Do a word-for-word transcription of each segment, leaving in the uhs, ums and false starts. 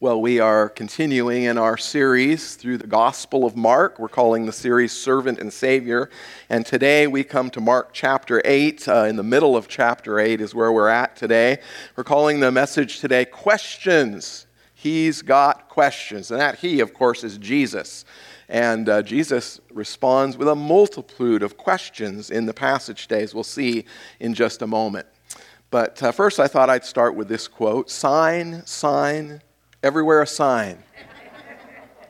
Well, we are continuing in our series through the Gospel of Mark. We're calling the series Servant and Savior. And today we come to Mark chapter eight. Uh, in the middle of chapter eight is where we're at today. We're calling the message today, Questions. He's got questions. And that he, of course, is Jesus. And uh, Jesus responds with a multitude of questions in the passage today, as we'll see in just a moment. But uh, first I thought I'd start with this quote, sign, sign, everywhere a sign,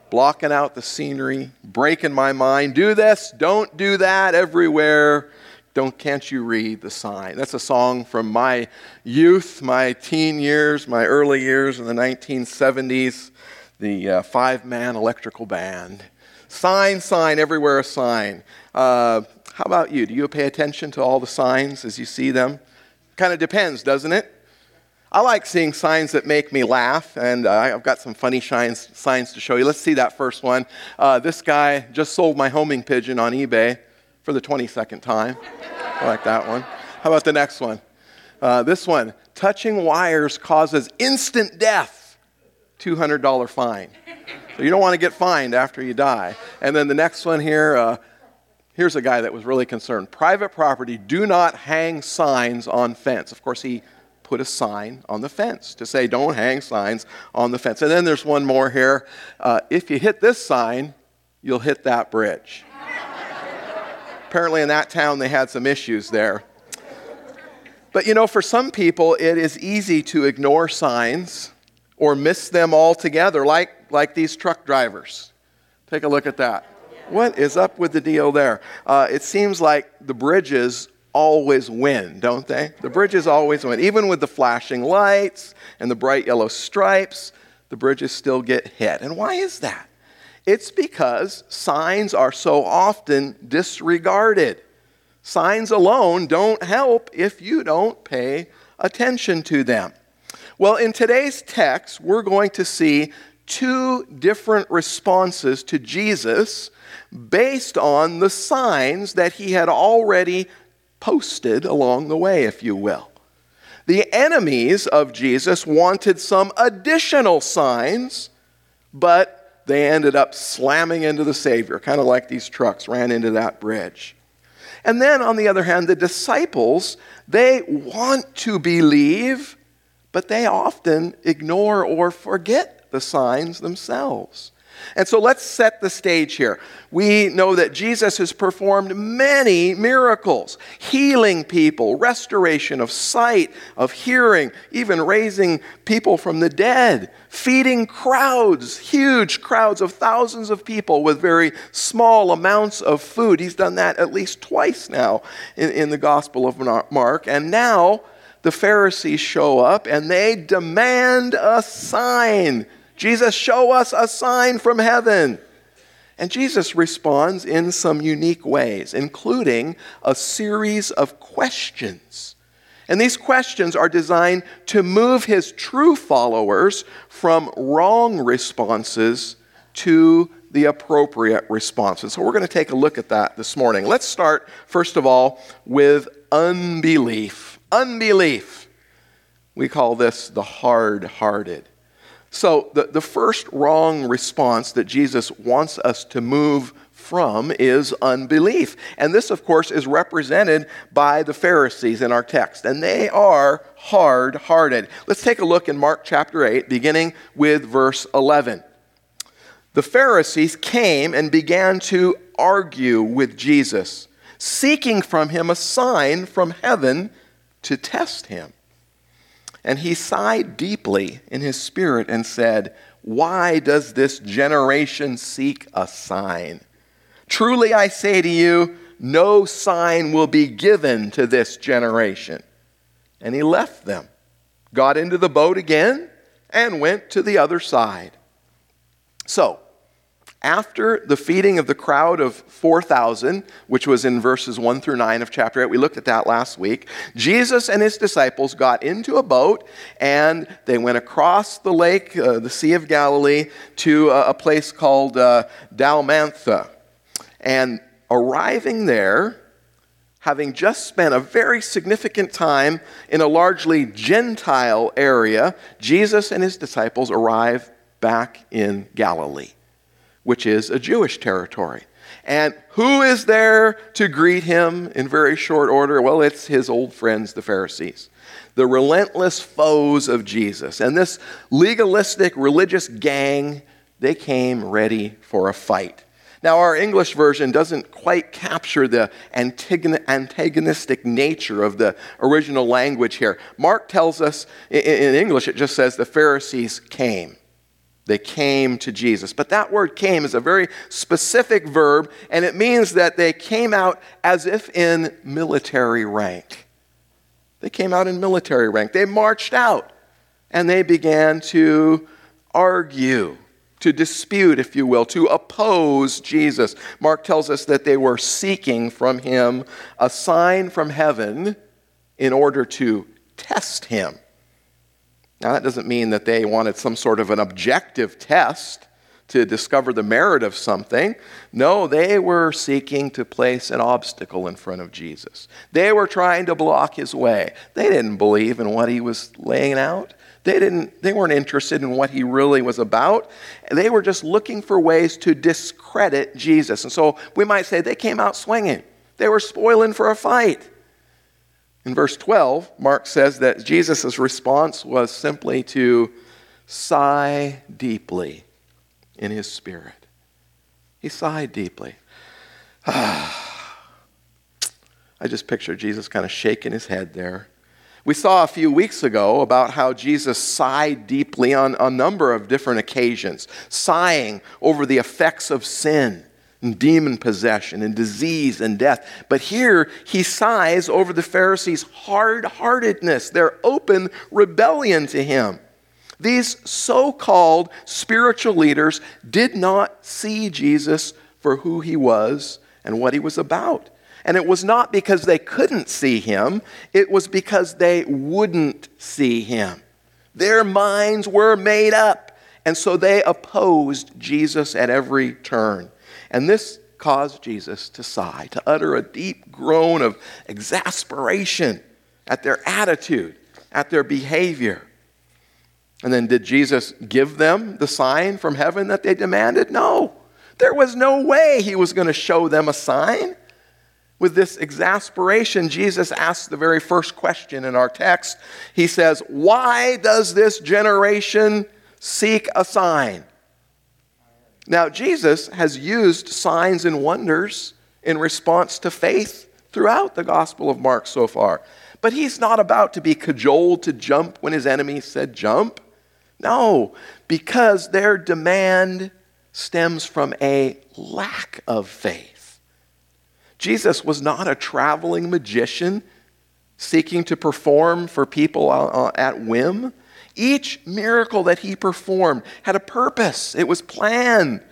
blocking out the scenery, breaking my mind, do this, don't do that, everywhere, don't, can't you read the sign. That's a song from my youth, my teen years, my early years in the nineteen seventies, the uh, five-man electrical band. Sign, sign, everywhere a sign. Uh, how about you? Do you pay attention to all the signs as you see them? Kind of depends, doesn't it? I like seeing signs that make me laugh, and uh, I've got some funny shines, signs to show you. Let's see that first one. Uh, this guy just sold my homing pigeon on eBay for the twenty-second time. I like that one. How about the next one? Uh, this one, touching wires causes instant death, two hundred dollars fine. So you don't want to get fined after you die. And then the next one here, uh, here's a guy that was really concerned. Private property, do not hang signs on fence. Of course, he put a sign on the fence to say don't hang signs on the fence. And then there's one more here. Uh, if you hit this sign, you'll hit that bridge. Apparently in that town they had some issues there. But you know, for some people it is easy to ignore signs or miss them altogether, like, like these truck drivers. Take a look at that. What is up with the deal there? Uh, it seems like the bridges always win, don't they? The bridges always win. Even with the flashing lights and the bright yellow stripes, the bridges still get hit. And why is that? It's because signs are so often disregarded. Signs alone don't help if you don't pay attention to them. Well, in today's text, we're going to see two different responses to Jesus based on the signs that he had already posted along the way, if you will. The enemies of Jesus wanted some additional signs, but they ended up slamming into the Savior, kind of like these trucks ran into that bridge. And then, on the other hand, the disciples, they want to believe, but they often ignore or forget the signs themselves. And so let's set the stage here. We know that Jesus has performed many miracles, healing people, restoration of sight, of hearing, even raising people from the dead, feeding crowds, huge crowds of thousands of people with very small amounts of food. He's done that at least twice now in, in the Gospel of Mark. And now the Pharisees show up and they demand a sign. Jesus, show us a sign from heaven. And Jesus responds in some unique ways, including a series of questions. And these questions are designed to move his true followers from wrong responses to the appropriate responses. So we're going to take a look at that this morning. Let's start, first of all, with unbelief. Unbelief. We call this the hard-hearted. So the, the first wrong response that Jesus wants us to move from is unbelief. And this, of course, is represented by the Pharisees in our text. And they are hard-hearted. Let's take a look in Mark chapter eight, beginning with verse eleven. The Pharisees came and began to argue with Jesus, seeking from him a sign from heaven to test him. And he sighed deeply in his spirit and said, "Why does this generation seek a sign? Truly I say to you, no sign will be given to this generation." And he left them, got into the boat again, and went to the other side. So, after the feeding of the crowd of four thousand, which was in verses one through nine of chapter eight, we looked at that last week, Jesus and his disciples got into a boat and they went across the lake, uh, the Sea of Galilee, to a, a place called uh, Dalmantha. And arriving there, having just spent a very significant time in a largely Gentile area, Jesus and his disciples arrive back in Galilee, which is a Jewish territory. And who is there to greet him in very short order? Well, it's his old friends, the Pharisees, the relentless foes of Jesus. And this legalistic religious gang, they came ready for a fight. Now, our English version doesn't quite capture the antagonistic nature of the original language here. Mark tells us, in English, it just says the Pharisees came. They came to Jesus. But that word came is a very specific verb, and it means that they came out as if in military rank. They came out in military rank. They marched out, and they began to argue, to dispute, if you will, to oppose Jesus. Mark tells us that they were seeking from him a sign from heaven in order to test him. Now, that doesn't mean that they wanted some sort of an objective test to discover the merit of something. No, they were seeking to place an obstacle in front of Jesus. They were trying to block his way. They didn't believe in what he was laying out. They didn't, they weren't interested in what he really was about. They were just looking for ways to discredit Jesus. And so we might say they came out swinging. They were spoiling for a fight. In verse twelve, Mark says that Jesus' response was simply to sigh deeply in his spirit. He sighed deeply. I just picture Jesus kind of shaking his head there. We saw a few weeks ago about how Jesus sighed deeply on a number of different occasions, sighing over the effects of sin and demon possession and disease and death. But here he sighs over the Pharisees' hard-heartedness, their open rebellion to him. These so-called spiritual leaders did not see Jesus for who he was and what he was about. And it was not because they couldn't see him. It was because they wouldn't see him. Their minds were made up. And so they opposed Jesus at every turn. And this caused Jesus to sigh, to utter a deep groan of exasperation at their attitude, at their behavior. And then did Jesus give them the sign from heaven that they demanded? No. There was no way he was going to show them a sign. With this exasperation, Jesus asks the very first question in our text. He says, "Why does this generation seek a sign?" Now, Jesus has used signs and wonders in response to faith throughout the Gospel of Mark so far. But he's not about to be cajoled to jump when his enemy said jump. No, because their demand stems from a lack of faith. Jesus was not a traveling magician seeking to perform for people at whim. Each miracle that he performed had a purpose. It was planned.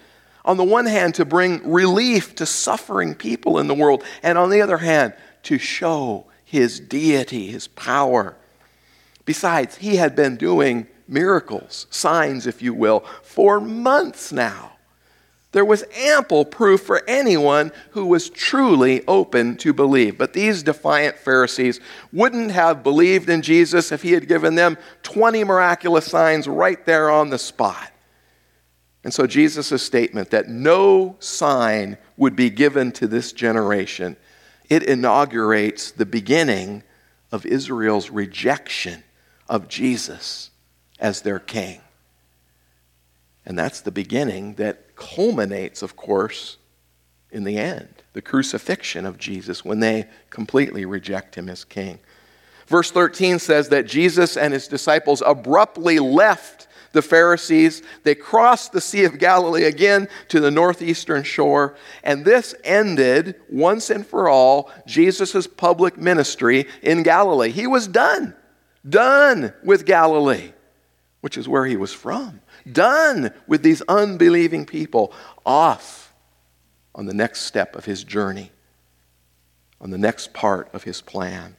On the one hand, to bring relief to suffering people in the world, and on the other hand, to show his deity, his power. Besides, he had been doing miracles, signs, if you will, for months now. There was ample proof for anyone who was truly open to believe. But these defiant Pharisees wouldn't have believed in Jesus if he had given them twenty miraculous signs right there on the spot. And so Jesus' statement that no sign would be given to this generation, it inaugurates the beginning of Israel's rejection of Jesus as their king. And that's the beginning that culminates, of course, in the end, the crucifixion of Jesus, when they completely reject him as king. Verse thirteen says that Jesus and his disciples abruptly left the Pharisees. They crossed the Sea of Galilee again to the northeastern shore. And this ended, once and for all, Jesus' public ministry in Galilee. He was done, done with Galilee, which is where he was from. Done with these unbelieving people, off on the next step of his journey, on the next part of his plan.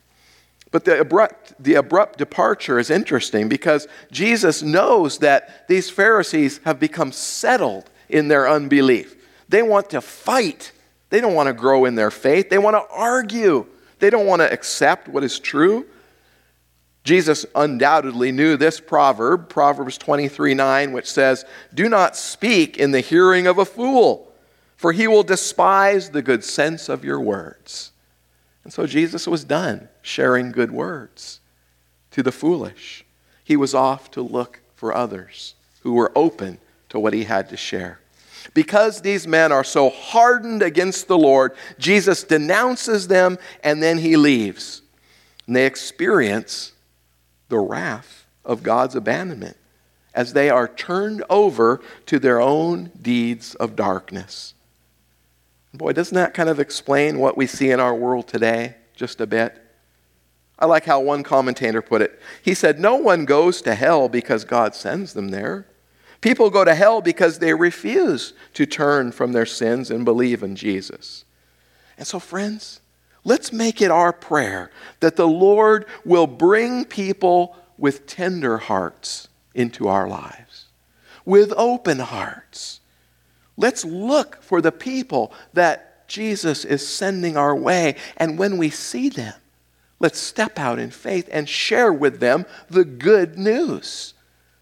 But the abrupt, the abrupt departure is interesting because Jesus knows that these Pharisees have become settled in their unbelief. They want to fight. They don't want to grow in their faith. They want to argue. They don't want to accept what is true. Jesus undoubtedly knew this proverb, Proverbs twenty-three nine, which says, "Do not speak in the hearing of a fool, for he will despise the good sense of your words." And so Jesus was done sharing good words to the foolish. He was off to look for others who were open to what he had to share. Because these men are so hardened against the Lord, Jesus denounces them and then he leaves. And they experience the wrath of God's abandonment as they are turned over to their own deeds of darkness. Boy, doesn't that kind of explain what we see in our world today just a bit? I like how one commentator put it. He said, "No one goes to hell because God sends them there. People go to hell because they refuse to turn from their sins and believe in Jesus." And so, friends, let's make it our prayer that the Lord will bring people with tender hearts into our lives, with open hearts. Let's look for the people that Jesus is sending our way. And when we see them, let's step out in faith and share with them the good news,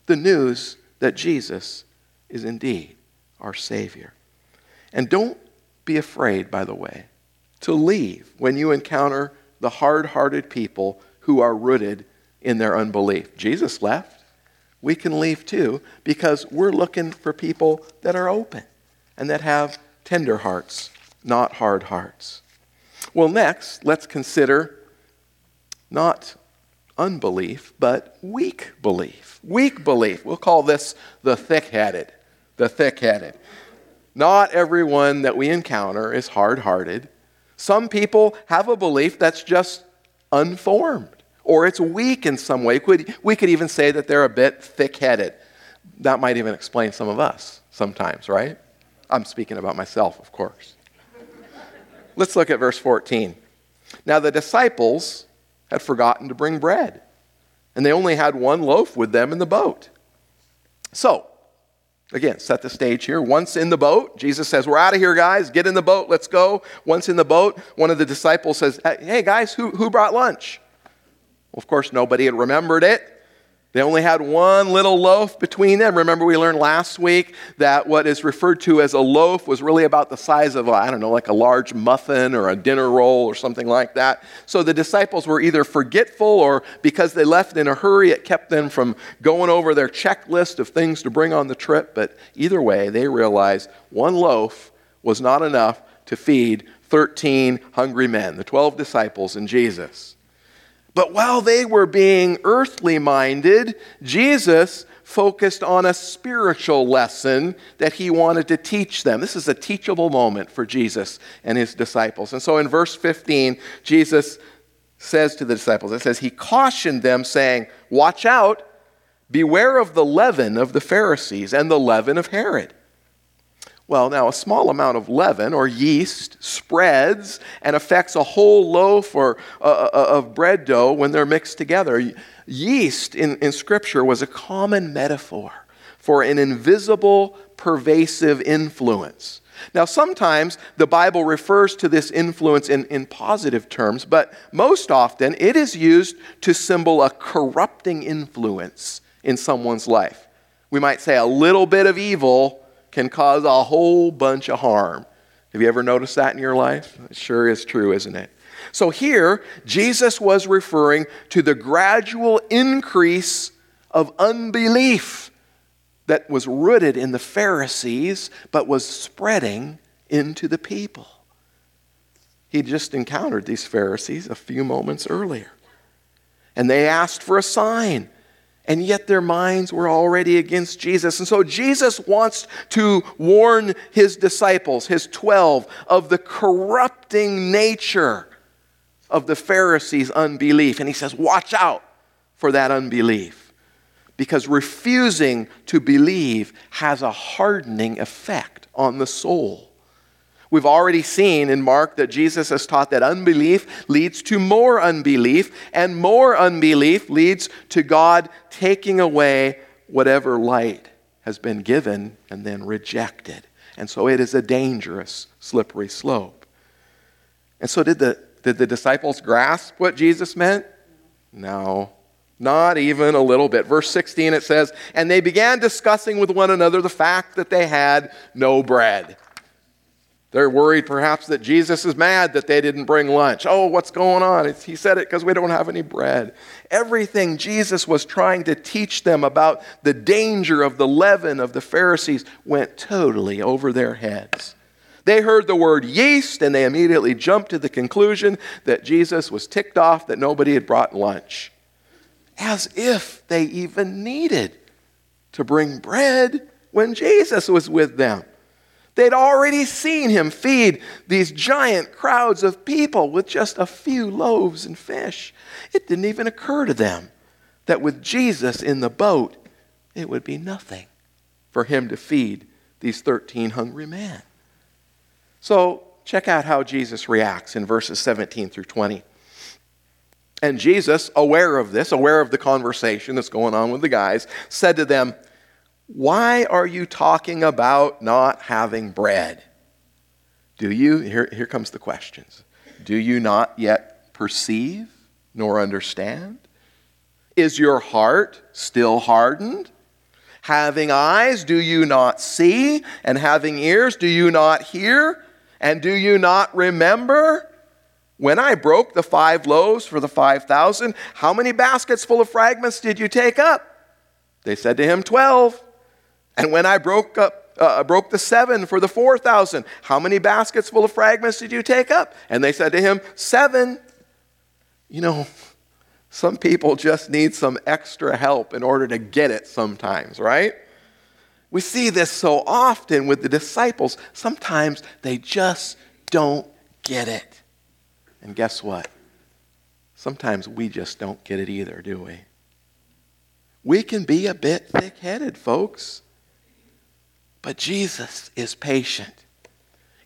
the news that Jesus is indeed our Savior. And don't be afraid, by the way, to leave when you encounter the hard-hearted people who are rooted in their unbelief. Jesus left. We can leave too because we're looking for people that are open and that have tender hearts, not hard hearts. Well, next, let's consider not unbelief, but weak belief. Weak belief. We'll call this the thick-headed. The thick-headed. Not everyone that we encounter is hard-hearted. Some people have a belief that's just unformed, or it's weak in some way. We could even say that they're a bit thick-headed. That might even explain some of us sometimes, right? I'm speaking about myself, of course. Let's look at verse fourteen. "Now the disciples had forgotten to bring bread, and they only had one loaf with them in the boat." So, again, set the stage here. Once in the boat, Jesus says, "We're out of here, guys. Get in the boat. Let's go." Once in the boat, one of the disciples says, "Hey, guys, who, who brought lunch?" Well, of course, nobody had remembered it. They only had one little loaf between them. Remember, we learned last week that what is referred to as a loaf was really about the size of, I don't know, like a large muffin or a dinner roll or something like that. So the disciples were either forgetful or because they left in a hurry, it kept them from going over their checklist of things to bring on the trip. But either way, they realized one loaf was not enough to feed thirteen hungry men, the twelve disciples and Jesus. But while they were being earthly minded, Jesus focused on a spiritual lesson that he wanted to teach them. This is a teachable moment for Jesus and his disciples. And so in verse fifteen, Jesus says to the disciples, it says, he cautioned them saying, "Watch out, beware of the leaven of the Pharisees and the leaven of Herod." Well, now, a small amount of leaven or yeast spreads and affects a whole loaf or, uh, of bread dough when they're mixed together. Yeast in, in Scripture was a common metaphor for an invisible, pervasive influence. Now, sometimes the Bible refers to this influence in, in positive terms, but most often it is used to symbol a corrupting influence in someone's life. We might say a little bit of evil can cause a whole bunch of harm. Have you ever noticed that in your life? It sure is true, isn't it? So here, Jesus was referring to the gradual increase of unbelief that was rooted in the Pharisees, but was spreading into the people. He just encountered these Pharisees a few moments earlier, and they asked for a sign. And yet their minds were already against Jesus. And so Jesus wants to warn his disciples, his twelve, of the corrupting nature of the Pharisees' unbelief. And he says, watch out for that unbelief, because refusing to believe has a hardening effect on the soul. We've already seen in Mark that Jesus has taught that unbelief leads to more unbelief, and more unbelief leads to God taking away whatever light has been given and then rejected. And so it is a dangerous, slippery slope. And so did the, did the disciples grasp what Jesus meant? No, Not even a little bit. Verse sixteen, it says, and they began discussing with one another the fact that they had no bread. They're worried perhaps that Jesus is mad that they didn't bring lunch. Oh, what's going on? It's, he said it because we don't have any bread. Everything Jesus was trying to teach them about the danger of the leaven of the Pharisees went totally over their heads. They heard the word yeast and they immediately jumped to the conclusion that Jesus was ticked off that nobody had brought lunch. As if they even needed to bring bread when Jesus was with them. They'd already seen him feed these giant crowds of people with just a few loaves and fish. It didn't even occur to them that with Jesus in the boat, it would be nothing for him to feed these thirteen hungry men. So check out how Jesus reacts in verses seventeen through twenty. And Jesus, aware of this, aware of the conversation that's going on with the guys, said to them, why are you talking about not having bread? Do you, here, here comes the questions. Do you not yet perceive nor understand? Is your heart still hardened? Having eyes, do you not see? And having ears, do you not hear? And do you not remember? When I broke the five loaves for the five thousand, how many baskets full of fragments did you take up? They said to him, twelve. And when I broke up, uh, broke the seven for the four thousand, how many baskets full of fragments did you take up? And they said to him, seven. You know, some people just need some extra help in order to get it sometimes, right? We see this so often with the disciples. Sometimes they just don't get it. And guess what? Sometimes we just don't get it either, do we? We can be a bit thick-headed, folks. But Jesus is patient.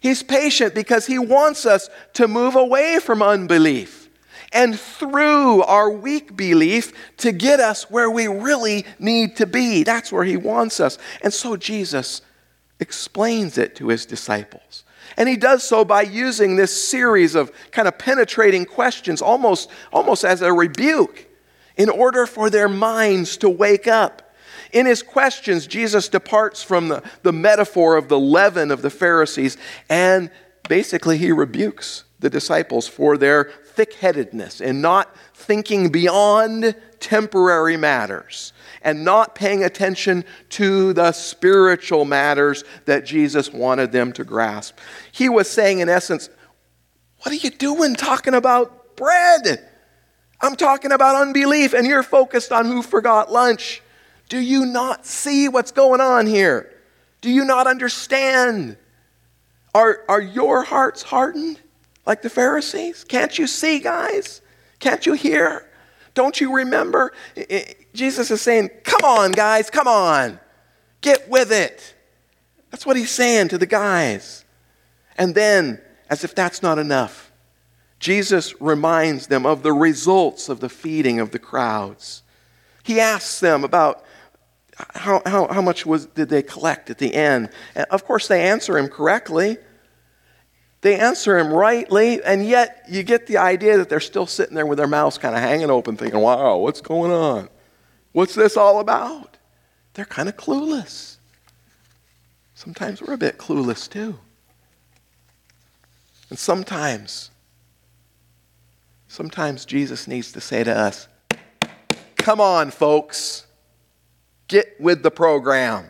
He's patient because he wants us to move away from unbelief and through our weak belief to get us where we really need to be. That's where he wants us. And so Jesus explains it to his disciples. And he does so by using this series of kind of penetrating questions, almost, almost as a rebuke, in order for their minds to wake up. In his questions, Jesus departs from the, the metaphor of the leaven of the Pharisees, and basically he rebukes the disciples for their thick-headedness and not thinking beyond temporary matters and not paying attention to the spiritual matters that Jesus wanted them to grasp. He was saying, in essence, what are you doing talking about bread? I'm talking about unbelief, and you're focused on who forgot lunch. Do you not see what's going on here? Do you not understand? Are, are your hearts hardened like the Pharisees? Can't you see, guys? Can't you hear? Don't you remember? It, it, Jesus is saying, come on, guys, come on. Get with it. That's what he's saying to the guys. And then, as if that's not enough, Jesus reminds them of the results of the feeding of the crowds. He asks them about how, how, how much was, did they collect at the end. And of course, they answer him correctly. They answer him rightly, and yet you get the idea that they're still sitting there with their mouths kind of hanging open thinking, wow, what's going on? What's this all about? They're kind of clueless. Sometimes we're a bit clueless too. And sometimes, sometimes Jesus needs to say to us, come on, folks, get with the program.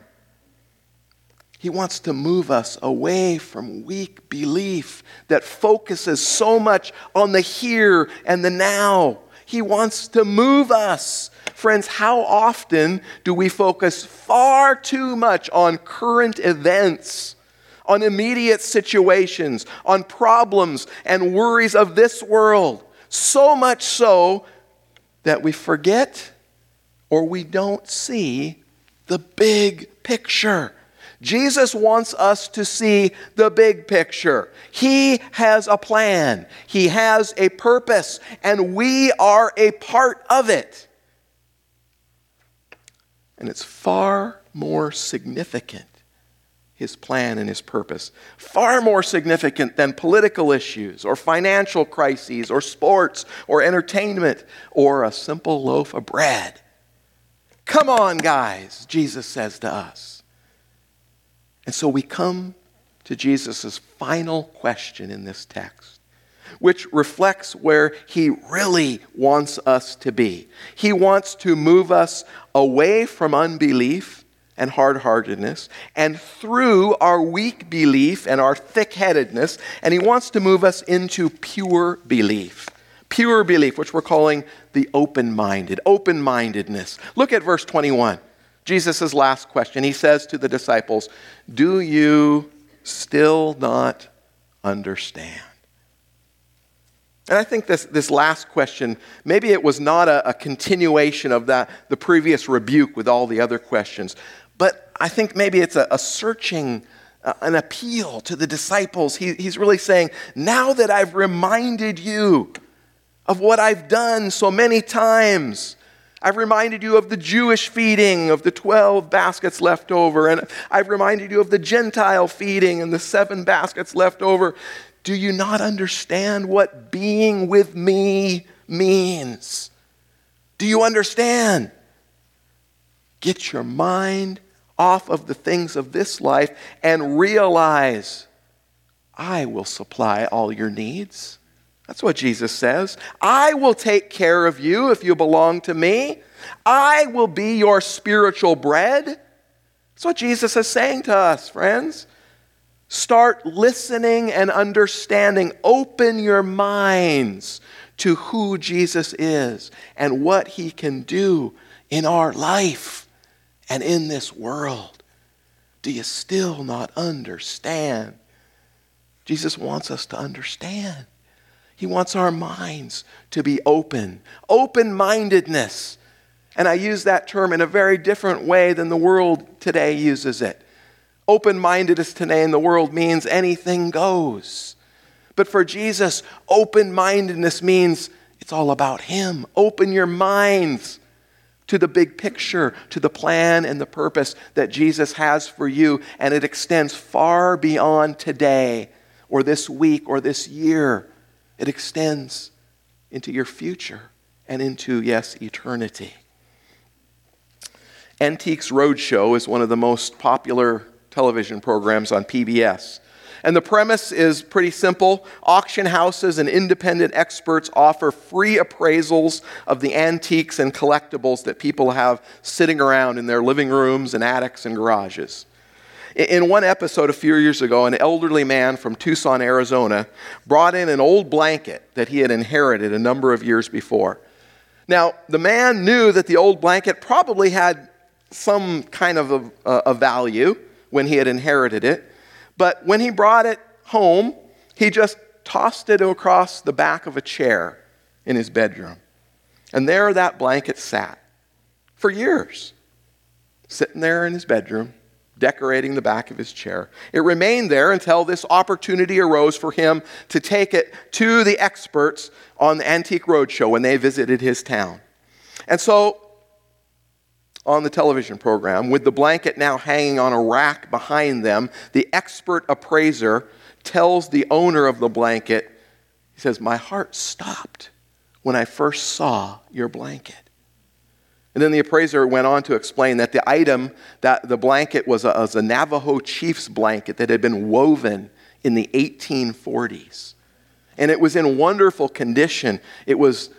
He wants to move us away from weak belief that focuses so much on the here and the now. He wants to move us. Friends, how often do we focus far too much on current events, on immediate situations, on problems and worries of this world? So much so that we forget or we don't see the big picture. Jesus wants us to see the big picture. He has a plan. He has a purpose, and we are a part of it. And it's far more significant his plan and his purpose. Far more significant than political issues or financial crises or sports or entertainment or a simple loaf of bread. Come on, guys, Jesus says to us. And so we come to Jesus' final question in this text, which reflects where he really wants us to be. He wants to move us away from unbelief and hard-heartedness, and through our weak belief and our thick-headedness, and he wants to move us into pure belief. Pure belief, which we're calling the open-minded, open-mindedness. Look at verse twenty-one, Jesus' last question. He says to the disciples, "Do you still not understand?" And I think this, this last question, maybe it was not a, a continuation of that, the previous rebuke with all the other questions, but I think maybe it's a, a searching, uh, an appeal to the disciples. He, he's really saying, now that I've reminded you of what I've done so many times, I've reminded you of the Jewish feeding, of the twelve baskets left over, and I've reminded you of the Gentile feeding and the seven baskets left over. Do you not understand what being with me means? Do you understand? Get your mind off of the things of this life and realize, I will supply all your needs. That's what Jesus says. I will take care of you if you belong to me. I will be your spiritual bread. That's what Jesus is saying to us, friends. Start listening and understanding. Open your minds to who Jesus is and what he can do in our life and in this world. Do you still not understand? Jesus wants us to understand. He wants our minds to be open. Open-mindedness. And I use that term in a very different way than the world today uses it. Open-mindedness today in the world means anything goes. But for Jesus, open-mindedness means it's all about him. Open your minds to the big picture, to the plan and the purpose that Jesus has for you, and it extends far beyond today or this week or this year. It extends into your future and into, yes, eternity. Antiques Roadshow is one of the most popular television programs on P B S. And the premise is pretty simple. Auction houses and independent experts offer free appraisals of the antiques and collectibles that people have sitting around in their living rooms and attics and garages. In one episode a few years ago, an elderly man from Tucson, Arizona, brought in an old blanket that he had inherited a number of years before. Now, the man knew that the old blanket probably had some kind of a, a value when he had inherited it. But when he brought it home, he just tossed it across the back of a chair in his bedroom. And there that blanket sat for years, sitting there in his bedroom, decorating the back of his chair. It remained there until this opportunity arose for him to take it to the experts on the Antique Roadshow when they visited his town. And so, on the television program, with the blanket now hanging on a rack behind them, the expert appraiser tells the owner of the blanket, he says, "My heart stopped when I first saw your blanket." And then the appraiser went on to explain that the item, that the blanket was a, was a Navajo chief's blanket that had been woven in the eighteen forties. And it was in wonderful condition. It was,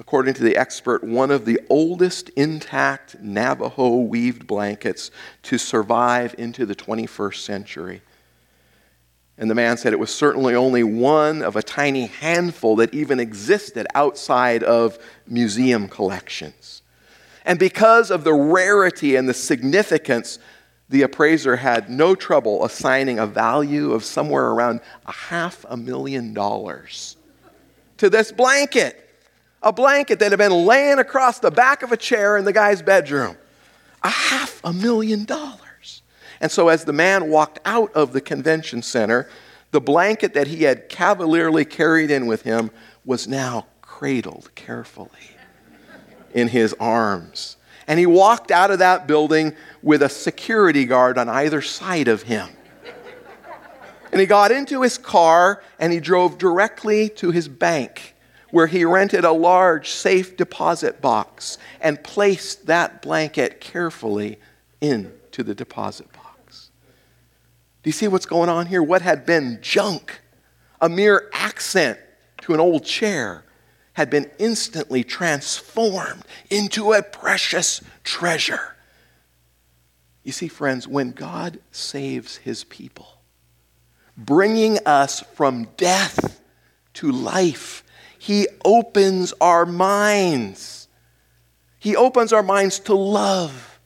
according to the expert, one of the oldest intact Navajo weaved blankets to survive into the twenty-first century. And the man said it was certainly only one of a tiny handful that even existed outside of museum collections. And because of the rarity and the significance, the appraiser had no trouble assigning a value of somewhere around a half a million dollars to this blanket. A blanket that had been laying across the back of a chair in the guy's bedroom. A half a million dollars. And so as the man walked out of the convention center, the blanket that he had cavalierly carried in with him was now cradled carefully in his arms. and he walked out of that building with a security guard on either side of him. And he got into his car and he drove directly to his bank, where he rented a large safe deposit box and placed that blanket carefully into the deposit box. Do you see what's going on here? What had been junk, a mere accent to an old chair, had been instantly transformed into a precious treasure. You see, friends, when God saves his people, bringing us from death to life, he opens our minds. He opens our minds to love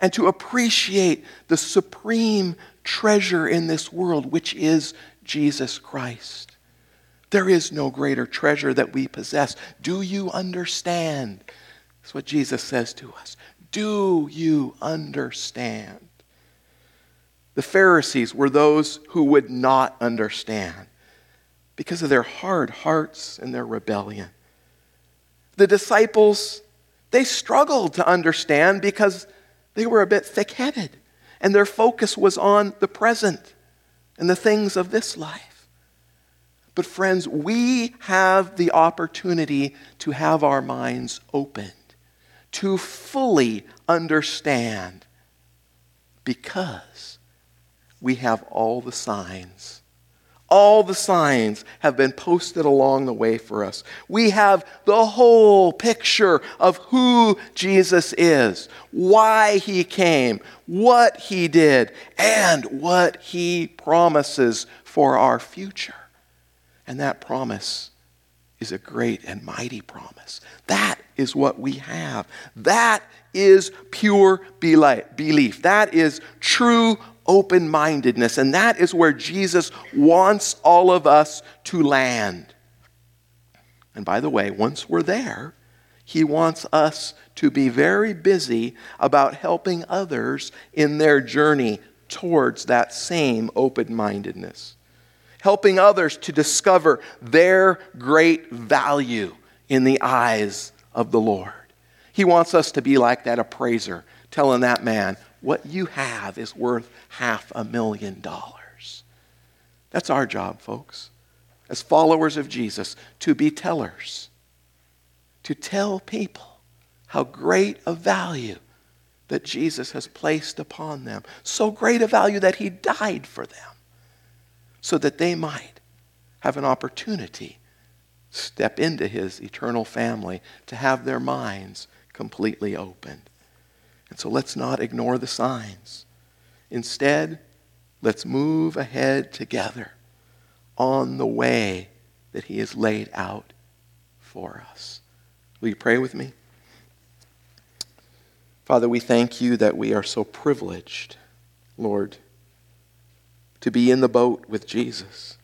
and to appreciate the supreme treasure in this world, which is Jesus Christ. There is no greater treasure that we possess. Do you understand? That's what Jesus says to us. Do you understand? The Pharisees were those who would not understand because of their hard hearts and their rebellion. The disciples, they struggled to understand because they were a bit thick-headed and their focus was on the present and the things of this life. But friends, we have the opportunity to have our minds opened, to fully understand, because we have all the signs. All the signs have been posted along the way for us. We have the whole picture of who Jesus is, why he came, what he did, and what he promises for our future. And that promise is a great and mighty promise. That is what we have. That is pure belief. That is true open-mindedness, and that is where Jesus wants all of us to land. And by the way, once we're there, he wants us to be very busy about helping others in their journey towards that same open-mindedness, helping others to discover their great value in the eyes of the Lord. He wants us to be like that appraiser, telling that man, what you have is worth half a million dollars. That's our job, folks, as followers of Jesus, to be tellers, to tell people how great a value that Jesus has placed upon them, so great a value that he died for them, so that they might have an opportunity to step into his eternal family, to have their minds completely opened. And so let's not ignore the signs. Instead, let's move ahead together on the way that he has laid out for us. Will you pray with me? Father, we thank you that we are so privileged, Lord, to be in the boat with Jesus.